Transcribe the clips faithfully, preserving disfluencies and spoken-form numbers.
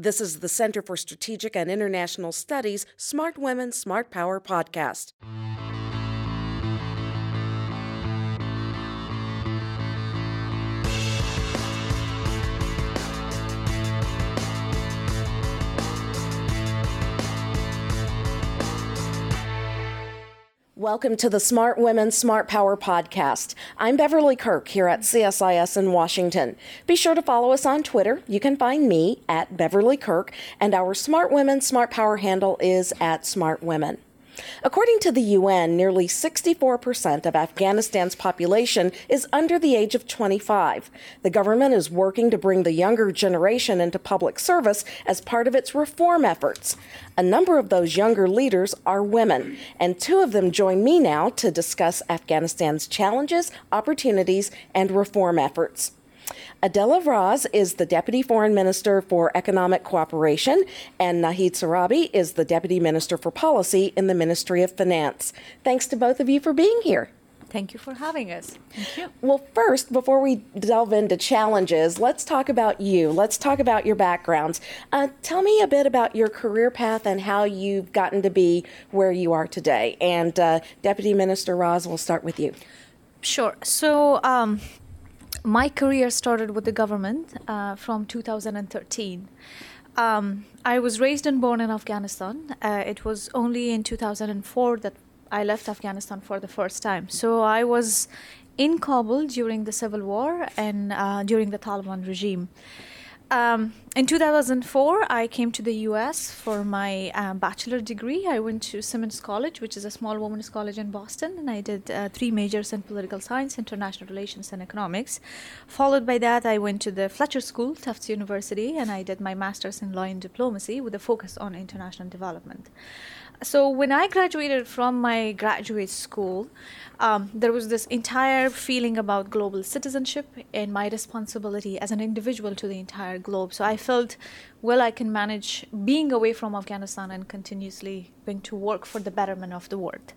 This is the Center for Strategic and International Studies Smart Women, Smart Power podcast. Welcome to the Smart Women, Smart Power podcast. I'm Beverly Kirk here at C S I S in Washington. Be sure to follow us on Twitter. You can find me at Beverly Kirk, and our Smart Women, Smart Power handle is at Smart Women. According to the U N, nearly sixty-four percent of Afghanistan's population is under the age of twenty-five. The government is working to bring the younger generation into public service as part of its reform efforts. A number of those younger leaders are women, and two of them join me now to discuss Afghanistan's challenges, opportunities, and reform efforts. Adela Raz is the Deputy Foreign Minister for Economic Cooperation, and Naheed Sarabi is the Deputy Minister for Policy in the Ministry of Finance. Thanks to both of you for being here. Thank you for having us. Thank you. Well, first, before we delve into challenges, let's talk about you. Let's talk about your backgrounds. Uh, tell me a bit about your career path and how you've gotten to be where you are today. And uh, Deputy Minister Raz, we'll start with you. Sure. So, um my career started with the government uh, from two thousand thirteen. Um, I was raised and born in Afghanistan. Uh, it was only in two thousand four that I left Afghanistan for the first time. So I was in Kabul during the civil war and uh, during the Taliban regime. Um, in two thousand four, I came to the U S for my um, bachelor degree. I went to Simmons College, which is a small women's college in Boston, and I did uh, three majors in political science, international relations, and economics. Followed by that, I went to the Fletcher School, Tufts University, and I did my master's in law and diplomacy with a focus on international development. So when I graduated from my graduate school, um, there was this entire feeling about global citizenship and my responsibility as an individual to the entire globe. So I felt, well, I can manage being away from Afghanistan and continuously going to work for the betterment of the world.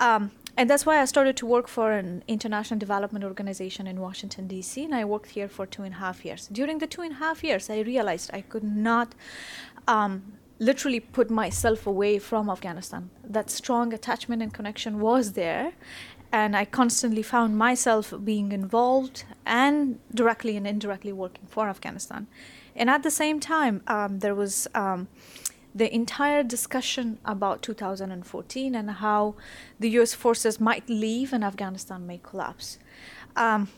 Um, and that's why I started to work for an international development organization in Washington, D C, and I worked here for two and a half years. During the two and a half years, I realized I could not um, literally put myself away from Afghanistan. That strong attachment and connection was there, and I constantly found myself being involved and directly and indirectly working for Afghanistan. And at the same time, um, there was um, the entire discussion about two thousand fourteen and how the U S forces might leave and Afghanistan may collapse. Um,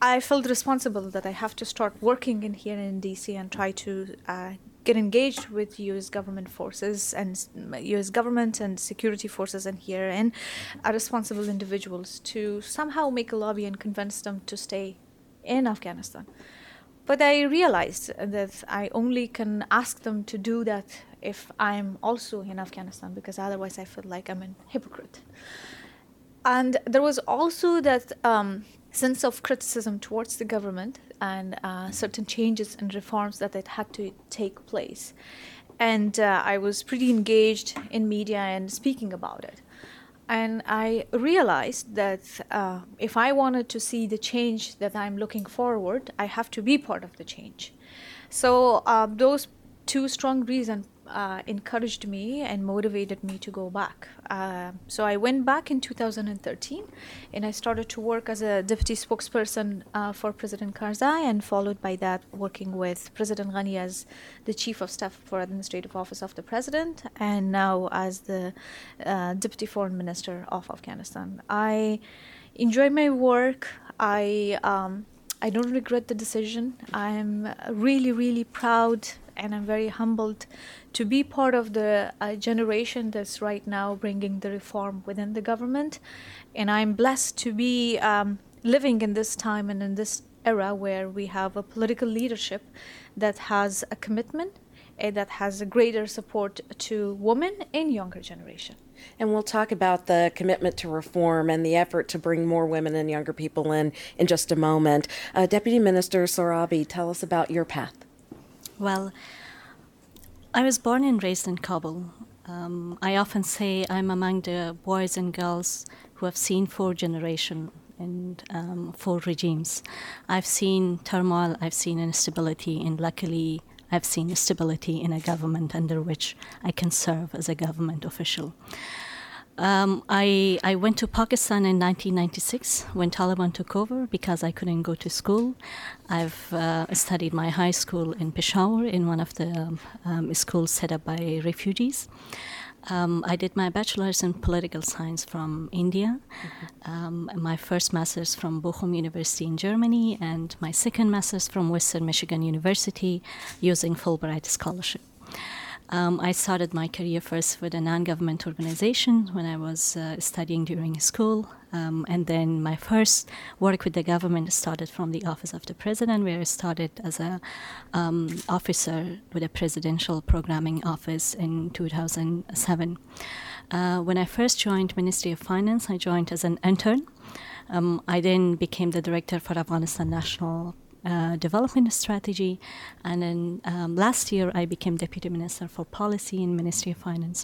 I felt responsible that I have to start working in here in D C and try to uh, get engaged with U S government forces and U S government and security forces in here and are responsible individuals to somehow make a lobby and convince them to stay in Afghanistan. But I realized that I only can ask them to do that if I'm also in Afghanistan, because otherwise I feel like I'm a hypocrite. And there was also that um, sense of criticism towards the government and uh, certain changes and reforms that it had to take place. And uh, I was pretty engaged in media and speaking about it. And I realized that uh, if I wanted to see the change that I'm looking forward, I have to be part of the change. So uh, those two strong reasons uh, encouraged me and motivated me to go back. Uh, so I went back in two thousand thirteen, and I started to work as a deputy spokesperson uh, for President Karzai, and followed by that working with President Ghani as the Chief of Staff for Administrative Office of the President, and now as the uh, Deputy Foreign Minister of Afghanistan. I enjoy my work. I, um, I don't regret the decision. I'm really, really proud, and I'm very humbled to be part of the uh, generation that's right now bringing the reform within the government. And I'm blessed to be um, living in this time and in this era where we have a political leadership that has a commitment and that has a greater support to women and younger generation. And we'll talk about the commitment to reform and the effort to bring more women and younger people in in just a moment. Uh, Deputy Minister Sarabi, tell us about your path. Well, I was born and raised in Kabul. Um, I often say I'm among the boys and girls who have seen four generations and um, four regimes. I've seen turmoil, I've seen instability, and luckily I've seen stability in a government under which I can serve as a government official. Um, I, I went to Pakistan in nineteen ninety-six when Taliban took over because I couldn't go to school. I've uh, studied my high school in Peshawar in one of the um, schools set up by refugees. Um, I did my bachelor's in political science from India, mm-hmm. um, my first master's from Bochum University in Germany, and my second master's from Western Michigan University using Fulbright scholarship. Um, I started my career first with a non-government organization when I was uh, studying during school, um, and then my first work with the government started from the Office of the President, where I started as an um, officer with a presidential programming office in two thousand seven. Uh, when I first joined Ministry of Finance, I joined as an intern. Um, I then became the director for Afghanistan National Uh, development strategy, and then um, last year I became Deputy Minister for Policy in Ministry of Finance.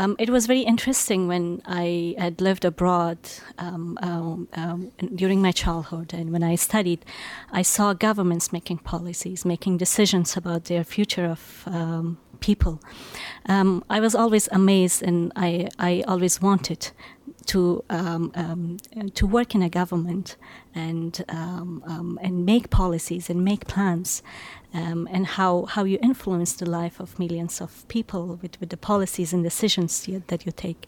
Um, it was very interesting when I had lived abroad um, um, um, during my childhood, and when I studied, I saw governments making policies, making decisions about their future of um, people. Um, I was always amazed, and I, I always wanted to um, um, to work in a government and um, um, and make policies and make plans, um, and how, how you influence the life of millions of people with, with the policies and decisions that you take.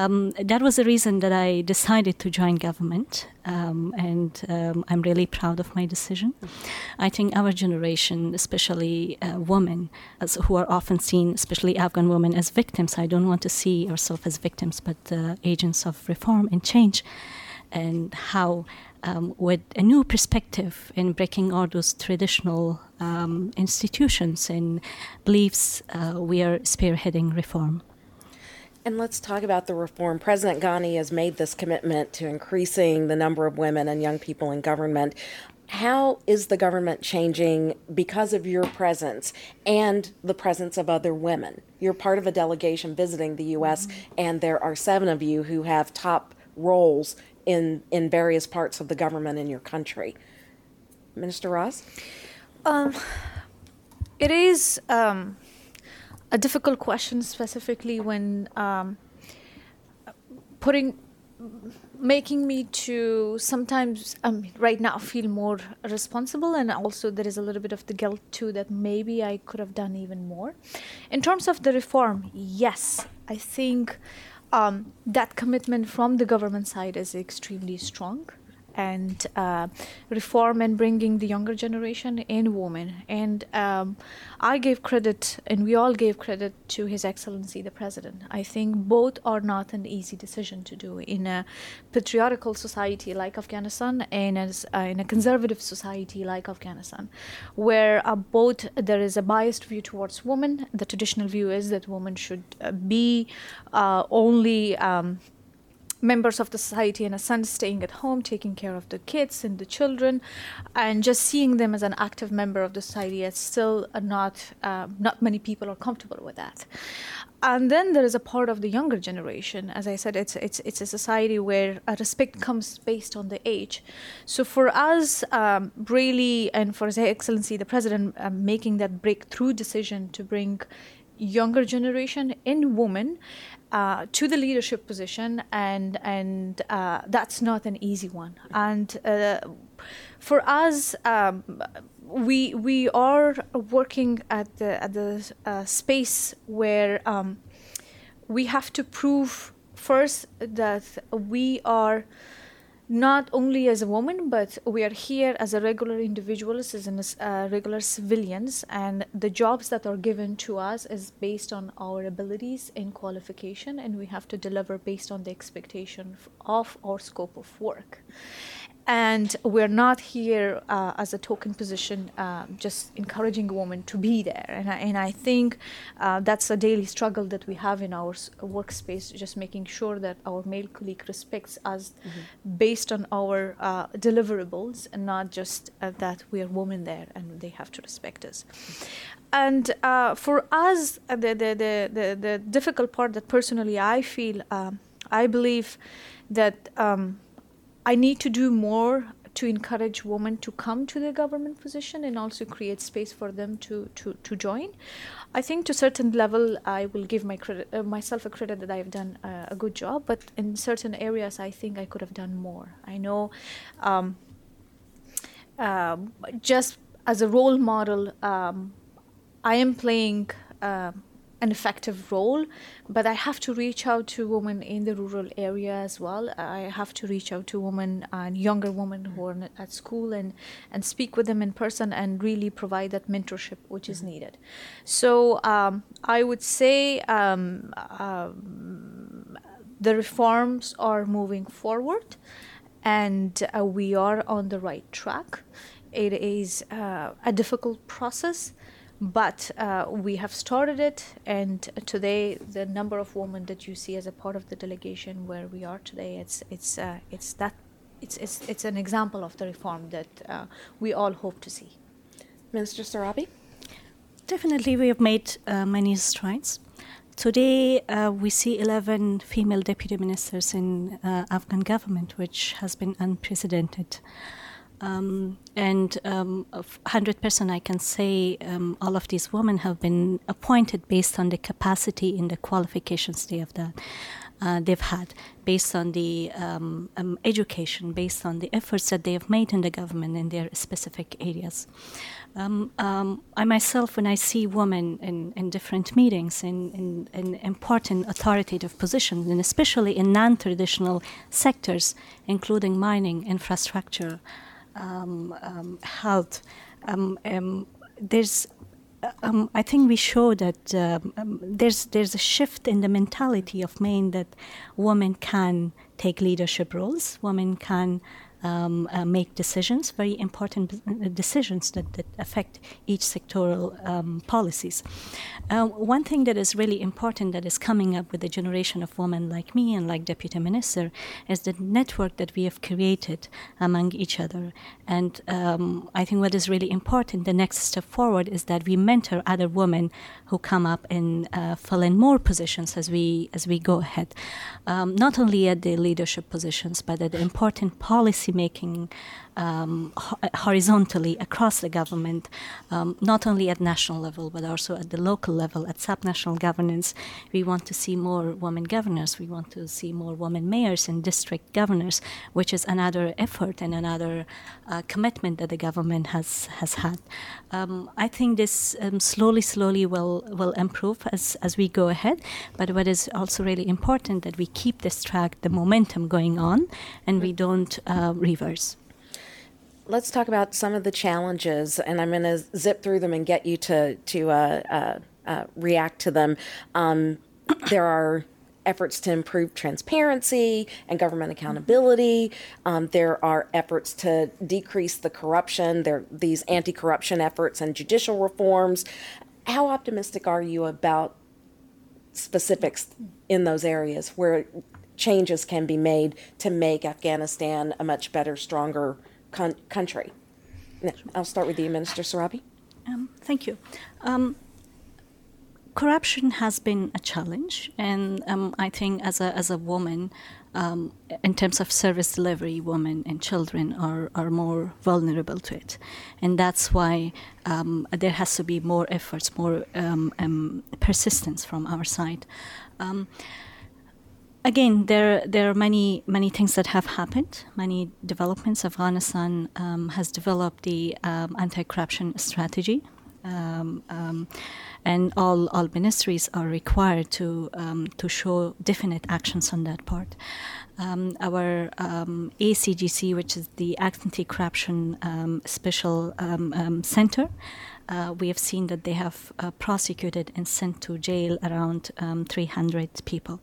Um, that was the reason that I decided to join government, um, and um, I'm really proud of my decision. I think our generation, especially uh, women, as, who are often seen, especially Afghan women, as victims. I don't want to see ourselves as victims, but uh, agents of reform and change, and how um, with a new perspective in breaking all those traditional um, institutions and beliefs, uh, we are spearheading reform. And let's talk about the reform. President Ghani has made this commitment to increasing the number of women and young people in government. How is the government changing because of your presence and the presence of other women? You're part of a delegation visiting the U S, mm-hmm. and there are seven of you who have top roles in, in various parts of the government in your country. Minister Raz? Um, it is... Um a difficult question, specifically when um, putting, making me to sometimes, I mean, right now feel more responsible, and also there is a little bit of the guilt too that maybe I could have done even more. In terms of the reform, yes, I think um, that commitment from the government side is extremely strong. And uh, reform and bringing the younger generation and women. And um, I gave credit, and we all gave credit to His Excellency the President. I think both are not an easy decision to do in a patriarchal society like Afghanistan, and as, uh, in a conservative society like Afghanistan, where uh, both there is a biased view towards women. The traditional view is that women should uh, be uh, only... Um, members of the society, in a sense, staying at home, taking care of the kids and the children, and just seeing them as an active member of the society. It's still not, uh, not many people are comfortable with that. And then there is a part of the younger generation. As I said, it's it's it's a society where uh, respect comes based on the age. So for us, um, really, and for His Excellency the President, uh, making that breakthrough decision to bring younger generation and women Uh, to the leadership position, and and uh, that's not an easy one. And uh, for us, um, we we are working at the at the uh, space where um, we have to prove first that we are not only as a woman, but we are here as a regular individuals, as, in, uh, regular civilians, and the jobs that are given to us is based on our abilities and qualification, and we have to deliver based on the expectation of our scope of work. And we're not here uh, as a token position, uh, just encouraging women to be there. And I, and I think uh, that's a daily struggle that we have in our s- workspace, just making sure that our male colleague respects us mm-hmm. based on our uh, deliverables, and not just uh, that we are women there and they have to respect us. And uh, for us, the, the, the, the, the difficult part that personally I feel, um, I believe that... Um, I need to do more to encourage women to come to the government position and also create space for them to, to, to join. I think to a certain level, I will give my credit, uh, myself a credit that I have done uh, a good job, but in certain areas, I think I could have done more. I know um, uh, just as a role model, um, I am playing uh, an effective role, but I have to reach out to women in the rural area as well. I have to reach out to women and younger women who are at school and, and speak with them in person and really provide that mentorship which is needed. So um, I would say um, um, the reforms are moving forward and uh, we are on the right track. It is uh, a difficult process, but uh, we have started it, and today the number of women that you see as a part of the delegation where we are today, it's it's uh, it's that it's, it's it's an example of the reform that uh, we all hope to see. Minister Sarabi? Definitely we have made uh, many strides. Today uh, we see eleven female deputy ministers in uh, Afghan government, which has been unprecedented. Um, and um, one hundred percent I can say um, all of these women have been appointed based on the capacity and the qualifications they have done, uh, they've had, based on the um, um, education, based on the efforts that they have made in the government in their specific areas. Um, um, I myself, when I see women in, in different meetings, in, in, in important authoritative positions, and especially in non-traditional sectors, including mining, infrastructure, Um, um, health. Um, um, there's, um, I think we show that um, um, there's there's a shift in the mentality of men that women can take leadership roles, women can um, uh, make decisions, very important decisions that, that affect each sectoral um, policies. Uh, one thing that is really important that is coming up with the generation of women like me and like Deputy Minister is the network that we have created among each other. And um, I think what is really important, the next step forward, is that we mentor other women who come up and uh, fill in more positions as we as we go ahead. Um, not only at the leadership positions, but at the important policy making um, ho- horizontally across the government, um, not only at national level, but also at the local level, at subnational governance. We want to see more women governors. We want to see more women mayors and district governors, which is another effort and another uh, commitment that the government has, has had. Um, I think this um, slowly, slowly will, will improve as, as we go ahead. But what is also really important that we keep this track, the momentum going on, and we don't uh, reverse. Let's talk about some of the challenges, and I'm going to zip through them and get you to to uh, uh, uh, react to them. Um, there are efforts to improve transparency and government accountability. Um, there are efforts to decrease the corruption. There are these anti-corruption efforts and judicial reforms. How optimistic are you about specifics in those areas where changes can be made to make Afghanistan a much better, stronger Con- country. Now, I'll start with you, Minister Sarabi. Um, thank you. Um, corruption has been a challenge, and um, I think as a as a woman, um, in terms of service delivery, women and children are, are more vulnerable to it, and that's why um, there has to be more efforts, more um, um, persistence from our side. Um, Again, there there are many many things that have happened, many developments. Afghanistan um, has developed the um, anti-corruption strategy, um, um, and all all ministries are required to um, to show definite actions on that part. Um, our um, A C G C, which is the Anti-Corruption um, Special um, um, Center. Uh, we have seen that they have uh, prosecuted and sent to jail around um, three hundred people.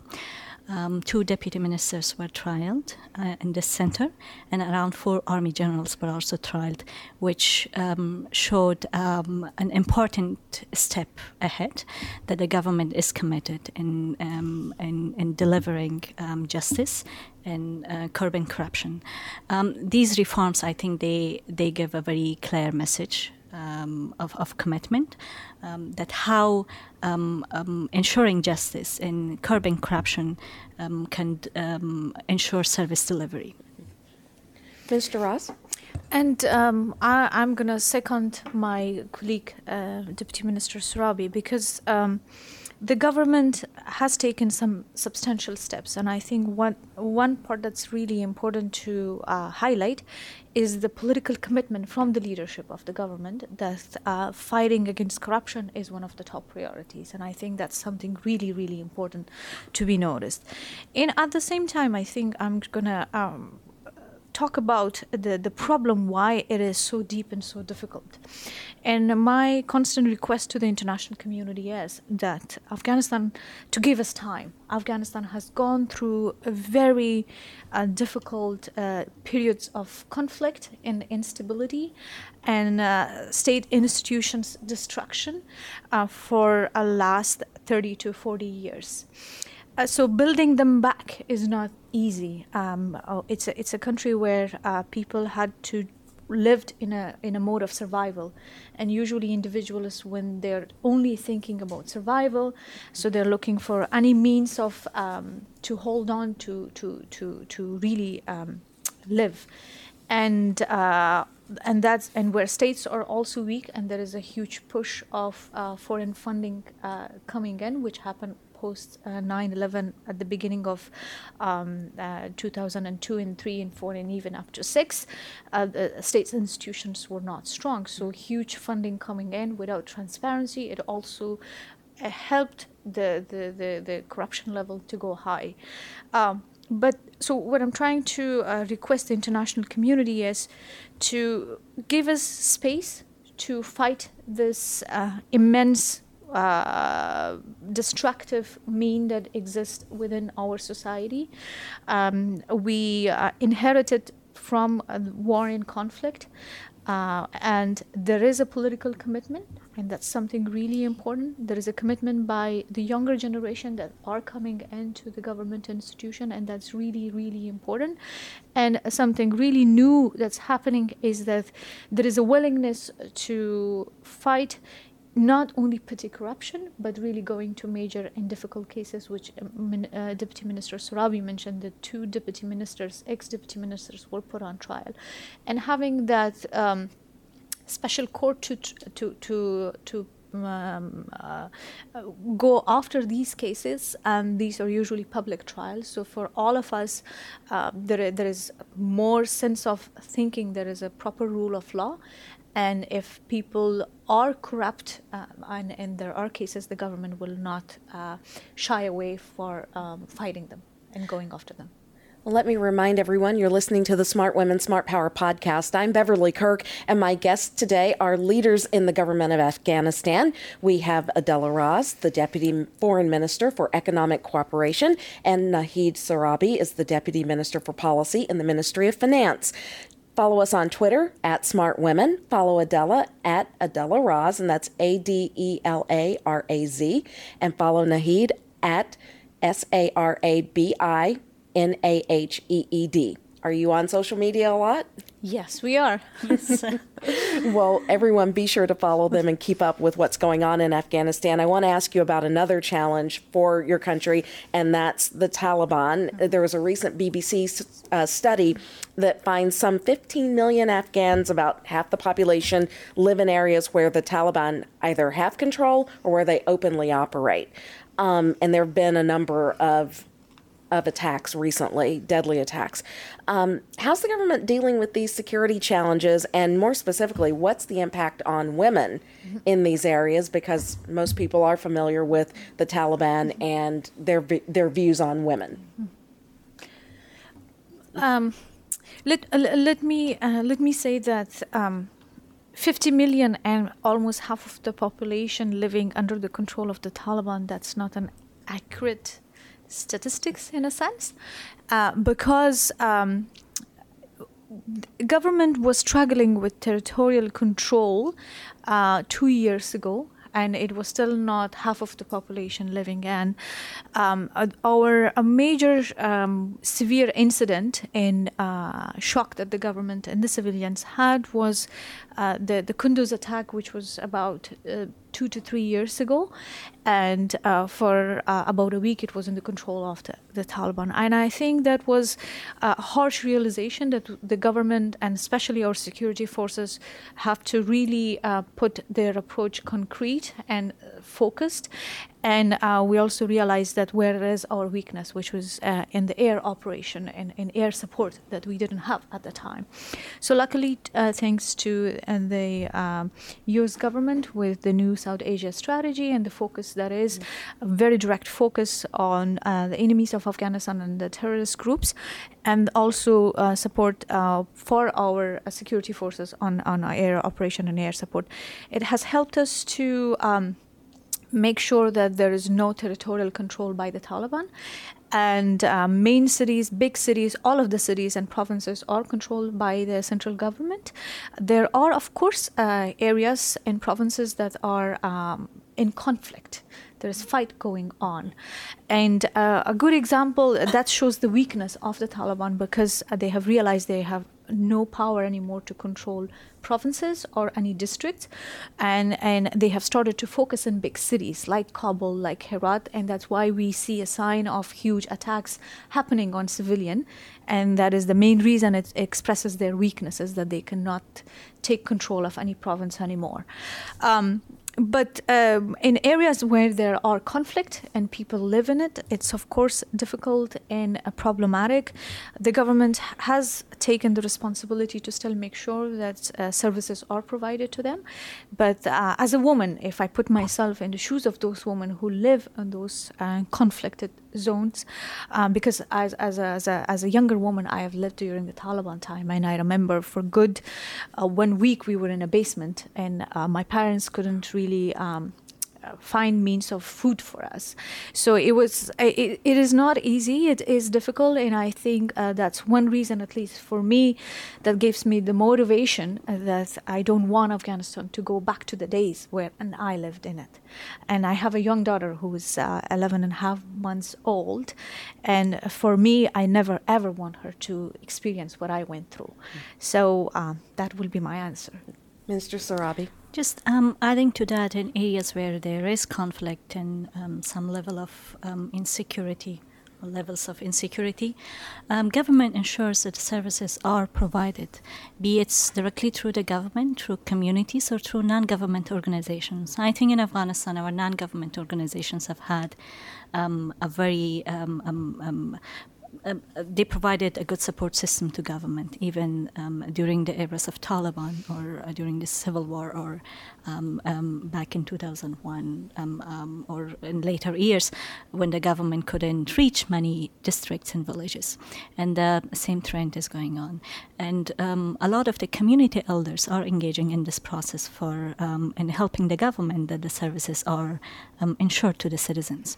Um, two deputy ministers were trialed uh, in this center, and around four army generals were also trialed, which um, showed um, an important step ahead that the government is committed in um, in, in delivering um, justice and uh, curbing corruption. Um, these reforms, I think, they they give a very clear message. Um, of, of commitment, um, that how um, um, ensuring justice and curbing corruption um, can um, ensure service delivery. Minister Raz? And um, I, I'm going to second my colleague, uh, Deputy Minister Sarabi, because um, the government has taken some substantial steps. And I think one, one part that's really important to uh, highlight is the political commitment from the leadership of the government that uh, fighting against corruption is one of the top priorities. And I think that's something really, really important to be noticed. And at the same time, I think I'm going to... Um, talk about the, the problem, why it is so deep and so difficult. And my constant request to the international community is that Afghanistan, to give us time. Afghanistan has gone through a very uh, difficult uh, periods of conflict and instability and uh, state institutions destruction uh, for the last thirty to forty years. Uh, so building them back is not easy. Um, oh, it's a, it's a country where uh, people had to lived in a in a mode of survival, and usually individuals, when they're only thinking about survival, so they're looking for any means of um, to hold on to to to to really um, live, and. Uh, And that's and where states are also weak, and there is a huge push of uh, foreign funding uh, coming in, which happened post uh, nine eleven at the beginning of um, uh, two thousand two and three and four and even up to six. Uh, the states' institutions were not strong, so huge funding coming in without transparency. It also uh, helped the, the the the corruption level to go high. Um, But so what I'm trying to uh, request the international community is to give us space to fight this uh, immense uh, destructive mean that exists within our society. Um, we uh, inherited from uh, war and conflict. Uh, and there is a political commitment, and that's something really important. There is a commitment by the younger generation that are coming into the government institution, and that's really, really important. And something really new that's happening is that there is a willingness to fight not only petty corruption, but really going to major and difficult cases, which um, uh, Deputy Minister Sarabi mentioned, that two deputy ministers, ex-deputy ministers, were put on trial. And having that um, special court to to to, to Um, uh, go after these cases, and these are usually public trials. So for all of us, uh, there there is more sense of thinking there is a proper rule of law, and if people are corrupt, uh, and, and there are cases, the government will not uh, shy away for um, fighting them and going after them. Well, let me remind everyone, you're listening to the Smart Women, Smart Power podcast. I'm Beverly Kirk, and my guests today are leaders in the government of Afghanistan. We have Adela Raz, the Deputy Foreign Minister for Economic Cooperation, and Naheed Sarabi is the Deputy Minister for Policy in the Ministry of Finance. Follow us on Twitter, at Smart Women. Follow Adela, at Adela Raz, and that's A D E L A R A Z. And follow Naheed, at S A R A B I. N A H E E D. Are you on social media a lot? Yes, we are. Well, everyone, be sure to follow them and keep up with what's going on in Afghanistan. I want to ask you about another challenge for your country, and that's the Taliban. There was a recent B B C uh, study that finds some fifteen million Afghans, about half the population, live in areas where the Taliban either have control or where they openly operate. Um, and there have been a number of of attacks recently, deadly attacks. Um, how's the government dealing with these security challenges, and more specifically, what's the impact on women mm-hmm. in these areas? Because most people are familiar with the Taliban mm-hmm. and their their views on women. Um, let uh, let me uh, let me say that. Um, fifty million and almost half of the population living under the control of the Taliban. That's not an accurate statistics in a sense, uh, because um, the government was struggling with territorial control uh, two years ago, and it was still not half of the population living in. Um, our a major um, severe incident and uh, shock that the government and the civilians had was uh, the, the Kunduz attack, which was about uh, two to three years ago. And uh, for uh, about a week, it was in the control of the, the Taliban. And I think that was a harsh realization that the government and especially our security forces have to really uh, put their approach concrete and focused. And uh, we also realized that whereas our weakness, which was uh, in the air operation and in air support that we didn't have at the time. So luckily, uh, thanks to and the um, U S government with the new South Asia strategy and the focus that is a very direct focus on uh, the enemies of Afghanistan and the terrorist groups, and also uh, support uh, for our security forces on, on our air operation and air support. It has helped us to um, make sure that there is no territorial control by the Taliban. And uh, main cities, big cities, all of the cities and provinces are controlled by the central government. There are, of course, uh, areas and provinces that are um, in conflict. There is fight going on. And uh, a good example that shows the weakness of the Taliban, because they have realized they have no power anymore to control provinces or any districts, and and they have started to focus in big cities like Kabul, like Herat, and that's why we see a sign of huge attacks happening on civilian, and that is the main reason it expresses their weaknesses, that they cannot take control of any province anymore. Um, But um, in areas where there are conflict and people live in it, it's of course difficult and uh, problematic. The government has taken the responsibility to still make sure that uh, services are provided to them. But uh, as a woman, if I put myself in the shoes of those women who live in those uh, conflicted zones, um, because as as a, as a as a younger woman, I have lived during the Taliban time, and I remember for good uh, one week we were in a basement, and uh, my parents couldn't really um, find means of food for us. So it was it, it is not easy. It is difficult, and I think uh, that's one reason, at least for me, that gives me the motivation that I don't want Afghanistan to go back to the days where and I lived in it. And I have a young daughter who is uh, eleven and a half months old, and for me, I never ever want her to experience what I went through. Mm. So uh, that will be my answer. Minister Sarabi. Just um, adding to that, in areas where there is conflict and um, some level of um, insecurity, or levels of insecurity, um, government ensures that services are provided, be it directly through the government, through communities, or through non-government organizations. I think in Afghanistan, our non-government organizations have had um, a very um, um, um, Uh, they provided a good support system to government, even um, during the eras of Taliban or uh, during the civil war, or um, um, back in two thousand one um, um, or in later years when the government couldn't reach many districts and villages. And the uh, same trend is going on. And um, a lot of the community elders are engaging in this process for um, and helping the government that the services are um, ensured to the citizens.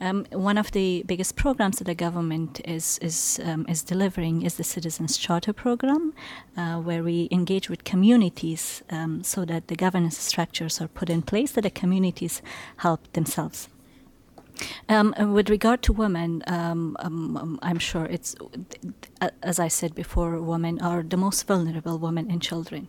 Um, one of the biggest programs that the government is is um, is delivering is the Citizens Charter Program, uh, where we engage with communities um, so that the governance structures are put in place that the communities help themselves. Um, with regard to women, um, um, I'm sure it's, as I said before, women are the most vulnerable, women and children.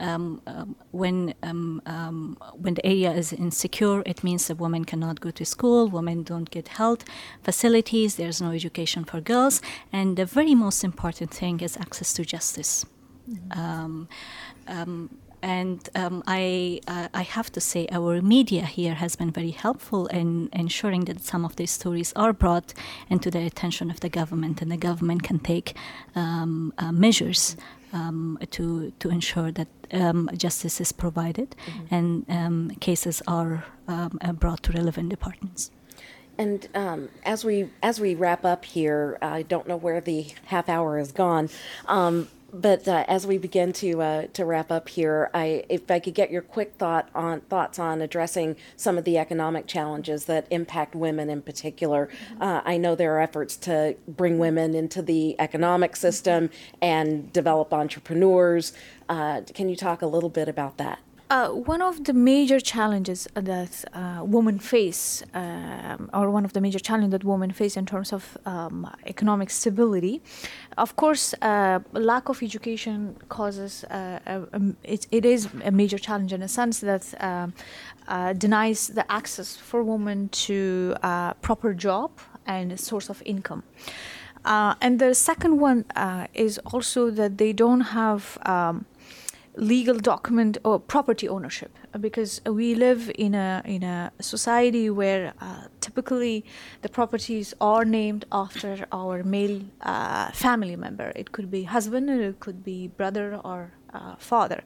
Um, um, when um, um, when the area is insecure, it means that women cannot go to school, women don't get health facilities, there's no education for girls, and the very most important thing is access to justice. Mm-hmm. Um, um, And um, I uh, I have to say our media here has been very helpful in ensuring that some of these stories are brought into the attention of the government, and the government can take um, uh, measures um, to to ensure that um, justice is provided, mm-hmm. and um, cases are um, brought to relevant departments. And um, as we as we wrap up here, I don't know where the half hour has gone. Um, But uh, as we begin to uh, to wrap up here, I, if I could get your quick thought on thoughts on addressing some of the economic challenges that impact women in particular. Mm-hmm. Uh, I know there are efforts to bring women into the economic system and develop entrepreneurs. Uh, can you talk a little bit about that? Uh, one of the major challenges that uh, women face, um, or one of the major challenges that women face in terms of um, economic stability, of course, uh, lack of education causes, uh, a, a, it, it is a major challenge in a sense that uh, uh, denies the access for women to a proper job and a source of income. Uh, and the second one uh, is also that they don't have um, legal document or property ownership, because we live in a in a society where uh, typically the properties are named after our male uh, family member. It could be husband, or it could be brother or uh, father.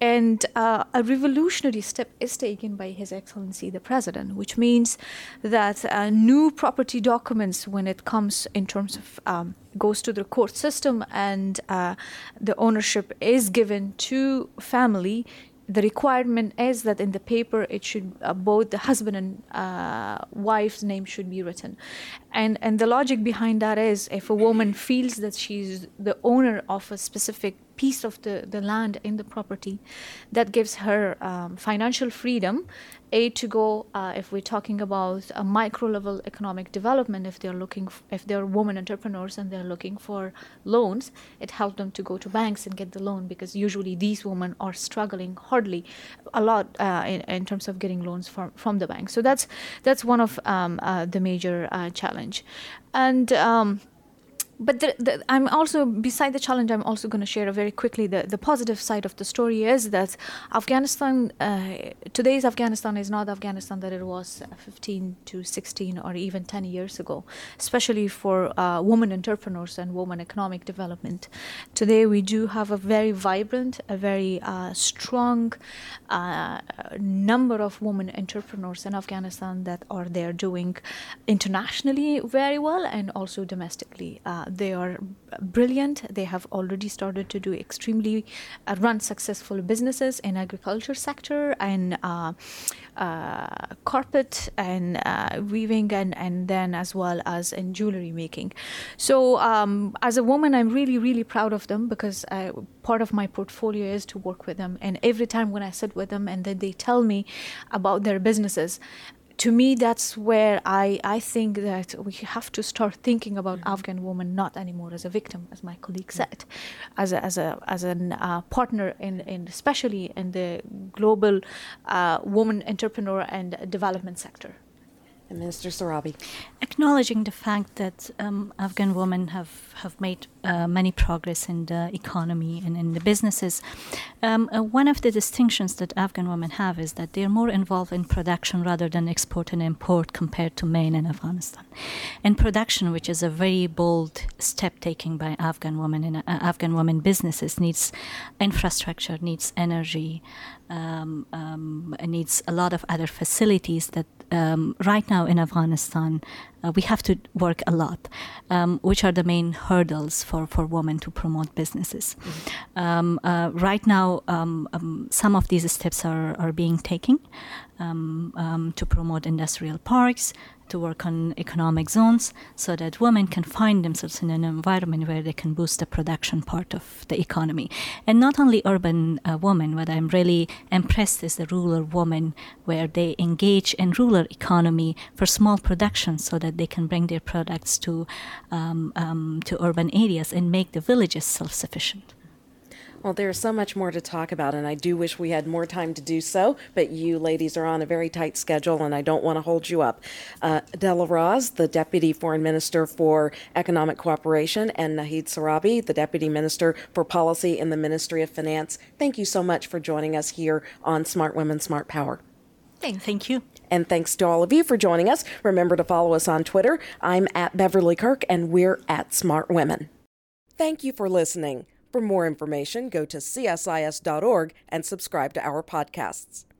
And uh, a revolutionary step is taken by His Excellency the President, which means that uh, new property documents, when it comes in terms of um, goes to the court system and uh, the ownership is given to family, the requirement is that in the paper it should uh, both the husband and uh, wife's name should be written, and and the logic behind that is if a woman feels that she's the owner of a specific piece of the, the land in the property, that gives her um, financial freedom, A, to go, uh, if we're talking about a micro-level economic development, if they're looking, f- if they're women entrepreneurs and they're looking for loans, it helps them to go to banks and get the loan, because usually these women are struggling hardly a lot uh, in, in terms of getting loans from, from the bank. So that's that's one of um, uh, the major uh, challenge. And um But the, the, I'm also, beside the challenge, I'm also going to share very quickly the, the positive side of the story is that Afghanistan, uh, today's Afghanistan is not Afghanistan that it was fifteen to sixteen or even ten years ago, especially for uh, women entrepreneurs and women economic development. Today we do have a very vibrant, a very uh, strong uh, number of women entrepreneurs in Afghanistan that are there doing internationally very well and also domestically. Uh, They are brilliant. They have already started to do extremely uh, run successful businesses in agriculture sector and uh, uh, carpet and uh, weaving and, and then as well as in jewelry making. So um, as a woman, I'm really, really proud of them, because I, part of my portfolio is to work with them. And every time when I sit with them and then they tell me about their businesses, to me, that's where I, I think that we have to start thinking about mm-hmm. Afghan women not anymore as a victim, as my colleague mm-hmm. said, as a, as a as an uh, partner in, in especially in the global uh, woman entrepreneur and development sector. And Minister Sarabi, acknowledging the fact that um, Afghan women have have made uh, many progress in the economy and in the businesses, um, uh, one of the distinctions that Afghan women have is that they are more involved in production rather than export and import compared to men in Afghanistan. And production, which is a very bold step taken by Afghan women in uh, Afghan women businesses, needs infrastructure, needs energy, um, um, needs a lot of other facilities that um, right now. Now in Afghanistan, uh, we have to work a lot, um, which are the main hurdles for, for women to promote businesses. Mm-hmm. Um, uh, right now, um, um, some of these steps are, are being taken um, um, to promote industrial parks, to work on economic zones so that women can find themselves in an environment where they can boost the production part of the economy. And not only urban uh, women, what I'm really impressed is the rural women, where they engage in rural economy for small production so that they can bring their products to, um, um, to urban areas and make the villages self-sufficient. Well, there's so much more to talk about, and I do wish we had more time to do so, but you ladies are on a very tight schedule, and I don't want to hold you up. Uh, Adela Raz, the Deputy Foreign Minister for Economic Cooperation, and Naheed Sarabi, the Deputy Minister for Policy in the Ministry of Finance, thank you so much for joining us here on Smart Women, Smart Power. Thanks. Thank you. And thanks to all of you for joining us. Remember to follow us on Twitter. I'm at Beverly Kirk, and we're at Smart Women. Thank you for listening. For more information, go to C S I S dot org and subscribe to our podcasts.